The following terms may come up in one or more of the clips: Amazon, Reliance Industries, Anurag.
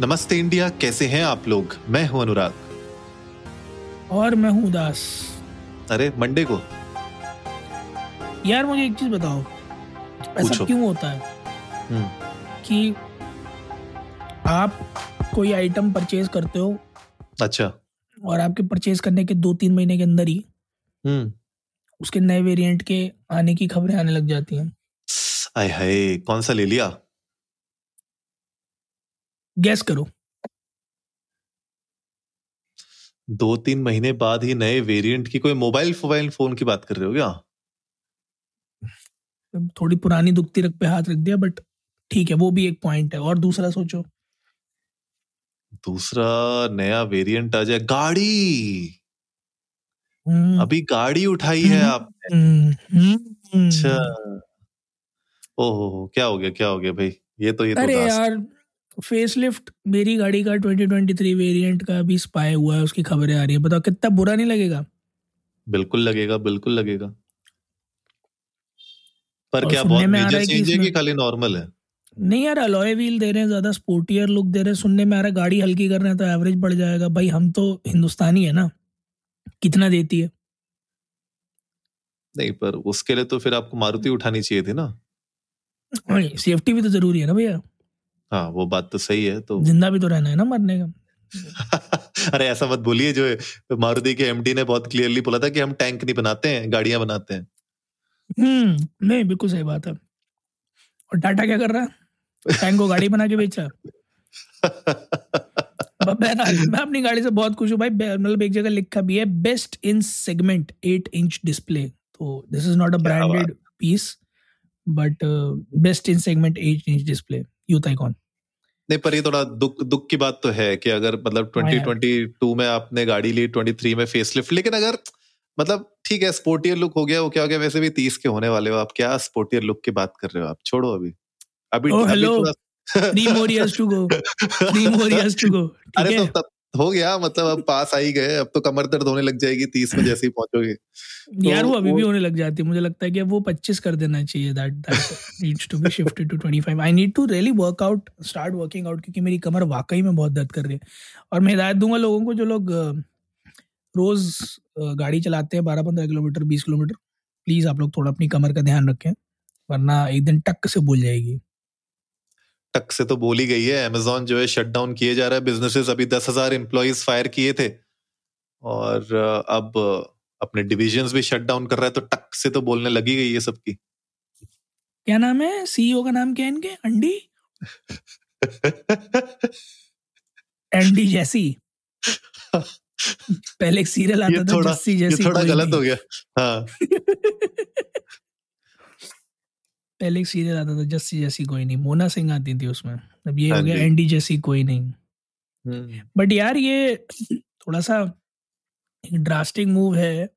नमस्ते इंडिया, कैसे हैं आप लोग? मैं हूं अनुराग। और मैं हूं उदास। अरे मंडे को यार मुझे एक चीज बताओ, ऐसा क्यों होता है कि आप कोई आइटम परचेज करते हो, अच्छा, और आपके परचेज करने के 2-3 महीने के अंदर ही उसके नए वेरिएंट के आने की खबरें आने लग जाती हैं। आय हाय, कौन सा ले लिया? गैस करो। 2-3 महीने बाद ही नए वेरिएंट की? कोई मोबाइल फोन की बात कर रहे हो क्या? थोड़ी पुरानी दुखती रख पे हाथ रख दिया, बट ठीक है, वो भी एक पॉइंट है। और दूसरा सोचो, दूसरा नया वेरिएंट आ जाए। गाड़ी, अभी गाड़ी उठाई है आपने? अच्छा, ओहो, क्या हो गया भाई? ये तो अरे यार, फेसलिफ्ट मेरी गाड़ी का 2023 वेरिएंट का भी स्पाई हुआ है, उसकी खबरें आ रही है। बताओ कितना बुरा नहीं लगेगा? बिल्कुल लगेगा। पर क्या बहुत मेजर चेंज है कि खाली नॉर्मल है? नहीं यार, अलॉय व्हील दे रहे हैं, ज्यादा स्पोर्टियर लुक दे रहे हैं। सुनने में आ रहा है गाड़ी हल्की कर रहे हैं तो एवरेज बढ़ जाएगा। भाई हम तो हिंदुस्तानी है ना, कितना देती है? नहीं, पर उसके लिए तो फिर आपको मारुति उठानी चाहिए थी ना। सेफ्टी भी तो जरूरी है ना भैया। हाँ, वो बात तो सही है। तो जिंदा भी तो रहना है ना, मरने का। अरे ऐसा मत बोलिए। जो मारुति के एमडी ने बहुत क्लियरली बोला था कि हम टैंक नहीं बनाते हैं, गाड़ियां बनाते हैं। नहीं, बिल्कुल सही बात है। और टाटा क्या कर रहा है? टैंक को गाड़ी बना के बेच रहा है। मैं अपनी गाड़ी से बहुत खुश हूँ भाई। मतलब एक जगह लिखा भी है, best in segment 8-inch display. तो this is not a branded piece, but best in segment 8-inch display, youth icon. नहीं, पर ये थोड़ा दुख की बात तो है कि अगर मतलब 2022 में आपने गाड़ी ली, 23 में फेसलिफ्ट। लेकिन अगर मतलब ठीक है, स्पोर्टियर लुक हो गया, वो क्या हो गया? वैसे भी 30 के होने वाले हो आप, क्या स्पोर्टियर लुक की बात कर रहे हो आप? छोड़ो, अभी अरे तो तब हो गया, मतलब अब पास आ ही गए, अब तो कमर दर्द होने लग जाएगी 30 में जैसे ही पहुंचोगे। यार वो अभी भी होने लग जाती है, मुझे लगता है कि वो 25 कर देना चाहिए। That needs to be shifted to 25। I need to really work out, start working out, क्योंकि मेरी कमर वाकई में बहुत दर्द कर रही है। और मैं हिदायत दूंगा लोगों को, जो लोग रोज गाड़ी चलाते हैं 12-15 किलोमीटर, 20 किलोमीटर, प्लीज आप लोग थोड़ा अपनी कमर का ध्यान रखें, वरना एक दिन टक से बोल जाएगी। टक से तो बोली गई है। Amazon जो है शट डाउन किए जा रहा है, बिजनेसेस। अभी 10,000 एम्प्लॉइज फायर किए थे और अब अपने डिविजन्स भी शट डाउन कर रहा है, तो टक से तो बोलने लगी गई है सबकी। क्या नाम है सीईओ का? नाम क्या है इनके? अंडी एंडी जैसी। पहले एक सीरियल आता था, जस्सी जैसी। ये थोड़ा गलत हो गया। हाँ। पहले एक सीरियल आता था, जस्सी जैसी कोई नहीं, मोना सिंह आती थी उसमें। अब ये हो गया एंडी जैसी कोई नहीं। बट यार ये थोड़ा सा एक ड्रास्टिक मूव है।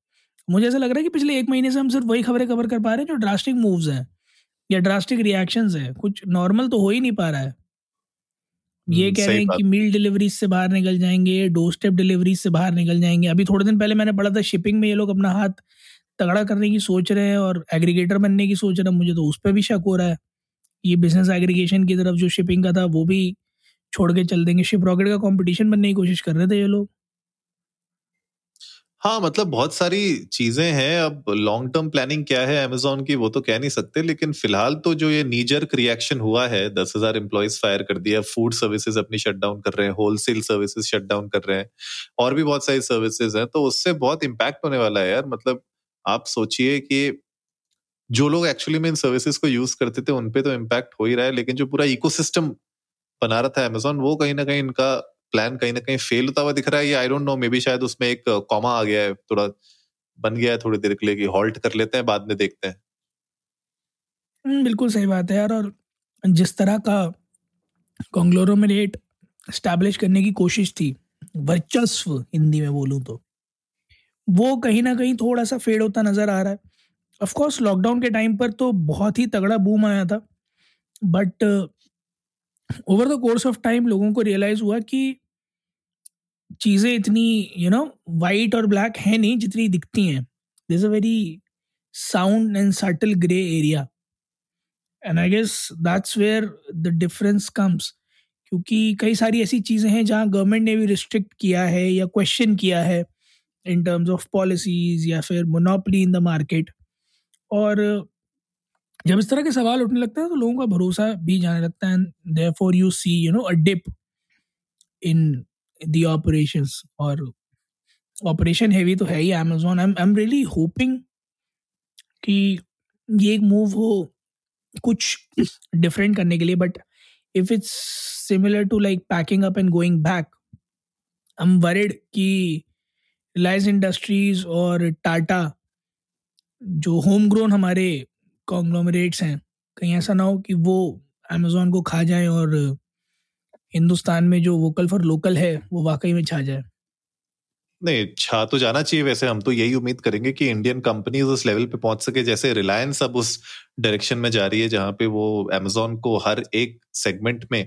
मुझे ऐसा लग रहा है कि पिछले 1 महीने से हम सिर्फ वही खबरें कवर कर पा रहे हैं जो ड्रास्टिक मूव्स हैं या ड्रास्टिक रिएक्शंस हैं। कुछ नॉर्मल तो हो ही नहीं पा रहा है। ये कह रहे हैं कि मील डिलीवरीज से बाहर निकल जाएंगे, डोर स्टेप डिलीवरीज से बाहर निकल जाएंगे। अभी थोड़े दिन पहले मैंने पढ़ा था, शिपिंग में ये लोग अपना हाथ तगड़ा करने की सोच रहे हैं और एग्रीगेटर बनने की सोच रहे हैं। मुझे तो उस पर भी शक हो रहा है। ये बिजनेस एग्रीगेशन की तरफ जो शिपिंग का था वो भी छोड़ के चल देंगे। शिप रॉकेट का कंपटीशन बनने की कोशिश कर रहे थे ये लोग। हाँ, मतलब बहुत सारी चीजें हैं। अब लॉन्ग टर्म प्लानिंग क्या है अमेज़न की वो तो कह नहीं सकते, लेकिन फिलहाल तो जो ये नीजर्क रिएक्शन हुआ है, 10,000 एम्प्लॉइज फायर कर दिया, फूड सर्विसेज अपनी शट डाउन कर रहे हैं, होलसेल सर्विसेज शट डाउन कर रहे हैं, और भी बहुत सारी सर्विसेज हैं, तो उससे बहुत इम्पैक्ट होने वाला है यार। मतलब आप सोचिए कि जो लोग एक्चुअली में इन सर्विसेज को यूज करते थे उनपे तो इम्पैक्ट हो ही रहा है, लेकिन जो पूरा इकोसिस्टम बना रहा था अमेज़न, वो कहीं ना कहीं इनका प्लान कहीं ना कहीं फेल होता हुआ दिख रहा है। ये I don't know, maybe शायद उसमें एक कॉमा आ गया है, थोड़ा बन गया है थोड़ी देर के लिए कि हॉल्ट कर लेते हैं, बाद में देखते हैं। बिल्कुल सही बात है यार। और जिस तरह का कॉन्ग्लोमेरेट एस्टैब्लिश करने की कोशिश थी, वर्चस्व हिंदी में बोलूं तो, वो कहीं ना कहीं थोड़ा सा फेड होता नजर आ रहा है। ऑफ कोर्स लॉकडाउन के टाइम पर तो बहुत ही तगड़ा बूम आया था, but over the course of time लोगों को रियलाइज हुआ कि चीज़ें इतनी वाइट और ब्लैक है नहीं जितनी दिखती हैं। This a very sound and subtle grey area, and I guess that's where the difference comes. क्योंकि कई सारी ऐसी चीज़ें हैं जहां गवर्नमेंट ने भी रिस्ट्रिक्ट किया है या क्वेश्चन किया है इन टर्म्स ऑफ पॉलिसीज़ या फिर मोनोपली इन द मार्केट। और जब इस तरह के सवाल उठने लगता है तो लोगों का भरोसा भी जाने लगता है, and therefore you see a dip in the operations. और ऑपरेशन हैवी तो है ही Amazon। I am really hoping कि ये एक मूव हो कुछ डिफरेंट करने के लिए, but if it's similar to like packing up and going back, I am worried कि रिलायंस इंडस्ट्रीज़ और टाटा जो होम ग्रोन हमारे कॉन्ग्लोमरेट्स हैं, कहीं ऐसा ना हो कि वो Amazon को खा जाएं और हिंदुस्तान में जो वोकल फॉर लोकल है वो वाकई में छा जाए। नहीं, छा तो जाना चाहिए। वैसे हम तो यही उम्मीद करेंगे कि इंडियन कंपनीज उस लेवल पे पहुंच सके जैसे रिलायंस अब उस डायरेक्शन में जा रही है, जहां पे वो Amazon को हर एक सेगमेंट में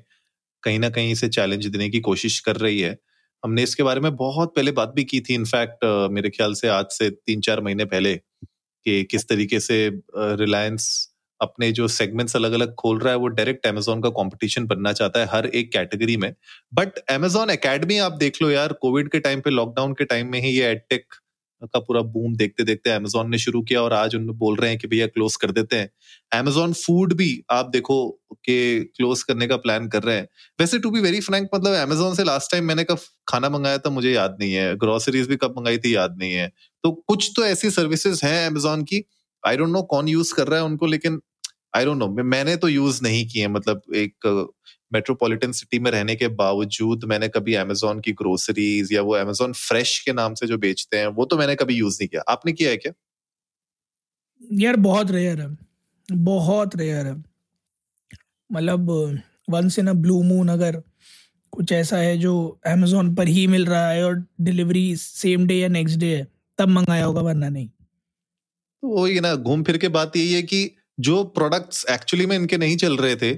कहीं ना कहीं से चैलेंज देने की कोशिश कर रही है। हमने इसके बारे में बहुत पहले बात भी की थी, इनफैक्ट मेरे ख्याल से आज से 3-4 महीने पहले, कि किस तरीके से रिलायंस अपने जो सेगमेंट्स अलग अलग खोल रहा है, वो डायरेक्ट Amazon का कंपटीशन बनना चाहता है हर एक कैटेगरी में। बट Amazon एकेडमी आप देख लो यार, कोविड के टाइम पे, लॉकडाउन के टाइम में ही ये एडटेक का पूरा बूम देखते देखते Amazon ने शुरू किया और आज उन बोल रहे हैं कि भैया क्लोज कर देते हैं। Amazon फूड भी आप देखो कि क्लोज करने का प्लान कर रहे हैं। वैसे टू बी वेरी फ्रैंक, मतलब Amazon से लास्ट टाइम मैंने कब खाना मंगाया था मुझे याद नहीं है, ग्रोसरीज भी कब मंगाई थी याद नहीं है। तो कुछ तो ऐसी सर्विसेज हैं Amazon की, आई डोंट नो कौन यूज कर रहा है उनको, लेकिन आई डोंट नो, मैंने तो यूज नहीं किए। मतलब एक मेट्रोपॉलिटन सिटी में रहने के बावजूद मैंने कभी Amazon की ग्रोसरीज या वो Amazon फ्रेश के नाम से जो बेचते हैं वो तो मैंने कभी यूज नहीं किया। आपने किया है क्या? यार बहुत रेयर है। मतलब once in a blue moon अगर कुछ ऐसा है जो Amazon पर ही मिल रहा है और डिलीवरी सेम डे या नेक्स्ट डे है, तब मंगाया होगा, वरना नहीं। वो ये ना, घूम फिर के बात यही है कि जो प्रोडक्ट्स एक्चुअली में इनके नहीं चल रहे थे,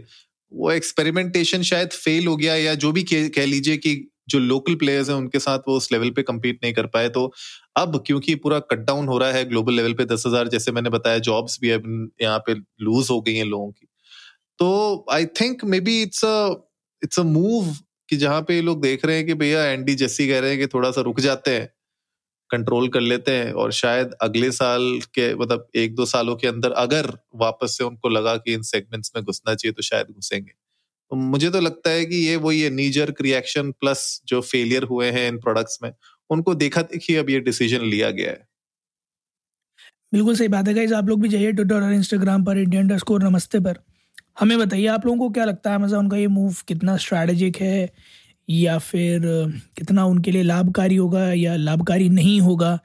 वो एक्सपेरिमेंटेशन शायद फेल हो गया, या जो भी कह लीजिए कि जो लोकल प्लेयर्स हैं उनके साथ वो उस लेवल पे कम्पीट नहीं कर पाए। तो अब क्योंकि पूरा कट डाउन हो रहा है ग्लोबल लेवल पे, 10,000 जैसे मैंने बताया जॉब्स भी अब यहाँ पे लूज हो गई हैं लोगों की, तो I think maybe it's a move कि जहाँ पे लोग देख रहे हैं कि भैया एंडी जैसी कह रहे हैं कि थोड़ा सा रुक जाते हैं, कंट्रोल कर लेते हैं, और शायद अगले साल के मतलब 1-2 सालों के अंदर अगर वापस से उनको लगा कि इन सेगमेंट्स में घुसना चाहिए तो शायद घुसेंगे। तो मुझे तो लगता है कि ये वो नी जर्क रिएक्शन प्लस जो फेलियर हुए हैं इन प्रोडक्ट्स में, उनको देखा देखी अब ये डिसीजन लिया गया है। बिल्कुल सही बात है गाइस। आप लोग भी जाइए ट्विटर और इंस्टाग्राम पर Indian_नमस्ते पर, हमें बताइए आप लोगों को क्या लगता है Amazon का ये मूव कितना स्ट्रैटेजिक है या फिर कितना उनके लिए लाभकारी होगा या लाभकारी नहीं होगा,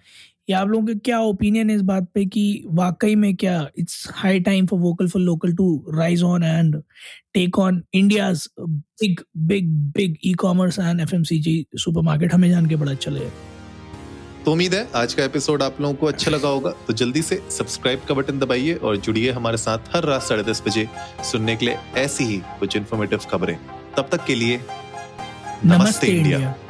या आप लोगों के क्या ओपिनियन है इस बात पे कि वाकई में क्या it's high time for vocal for local to rise on and take on India's big big big e commerce and FMCG supermarket. हमें जान के बड़ा अच्छा लगेगा। तो उम्मीद है आज का एपिसोड आप लोगों को अच्छा लगा होगा, तो जल्दी से सब्सक्राइब का बटन दबाइए और जुड़िए हमारे साथ हर रात 10:30 बजे सुनने के लिए ऐसी ही कुछ इन्फॉर्मेटिव खबरें। तब तक के लिए नमस्ते इंडिया।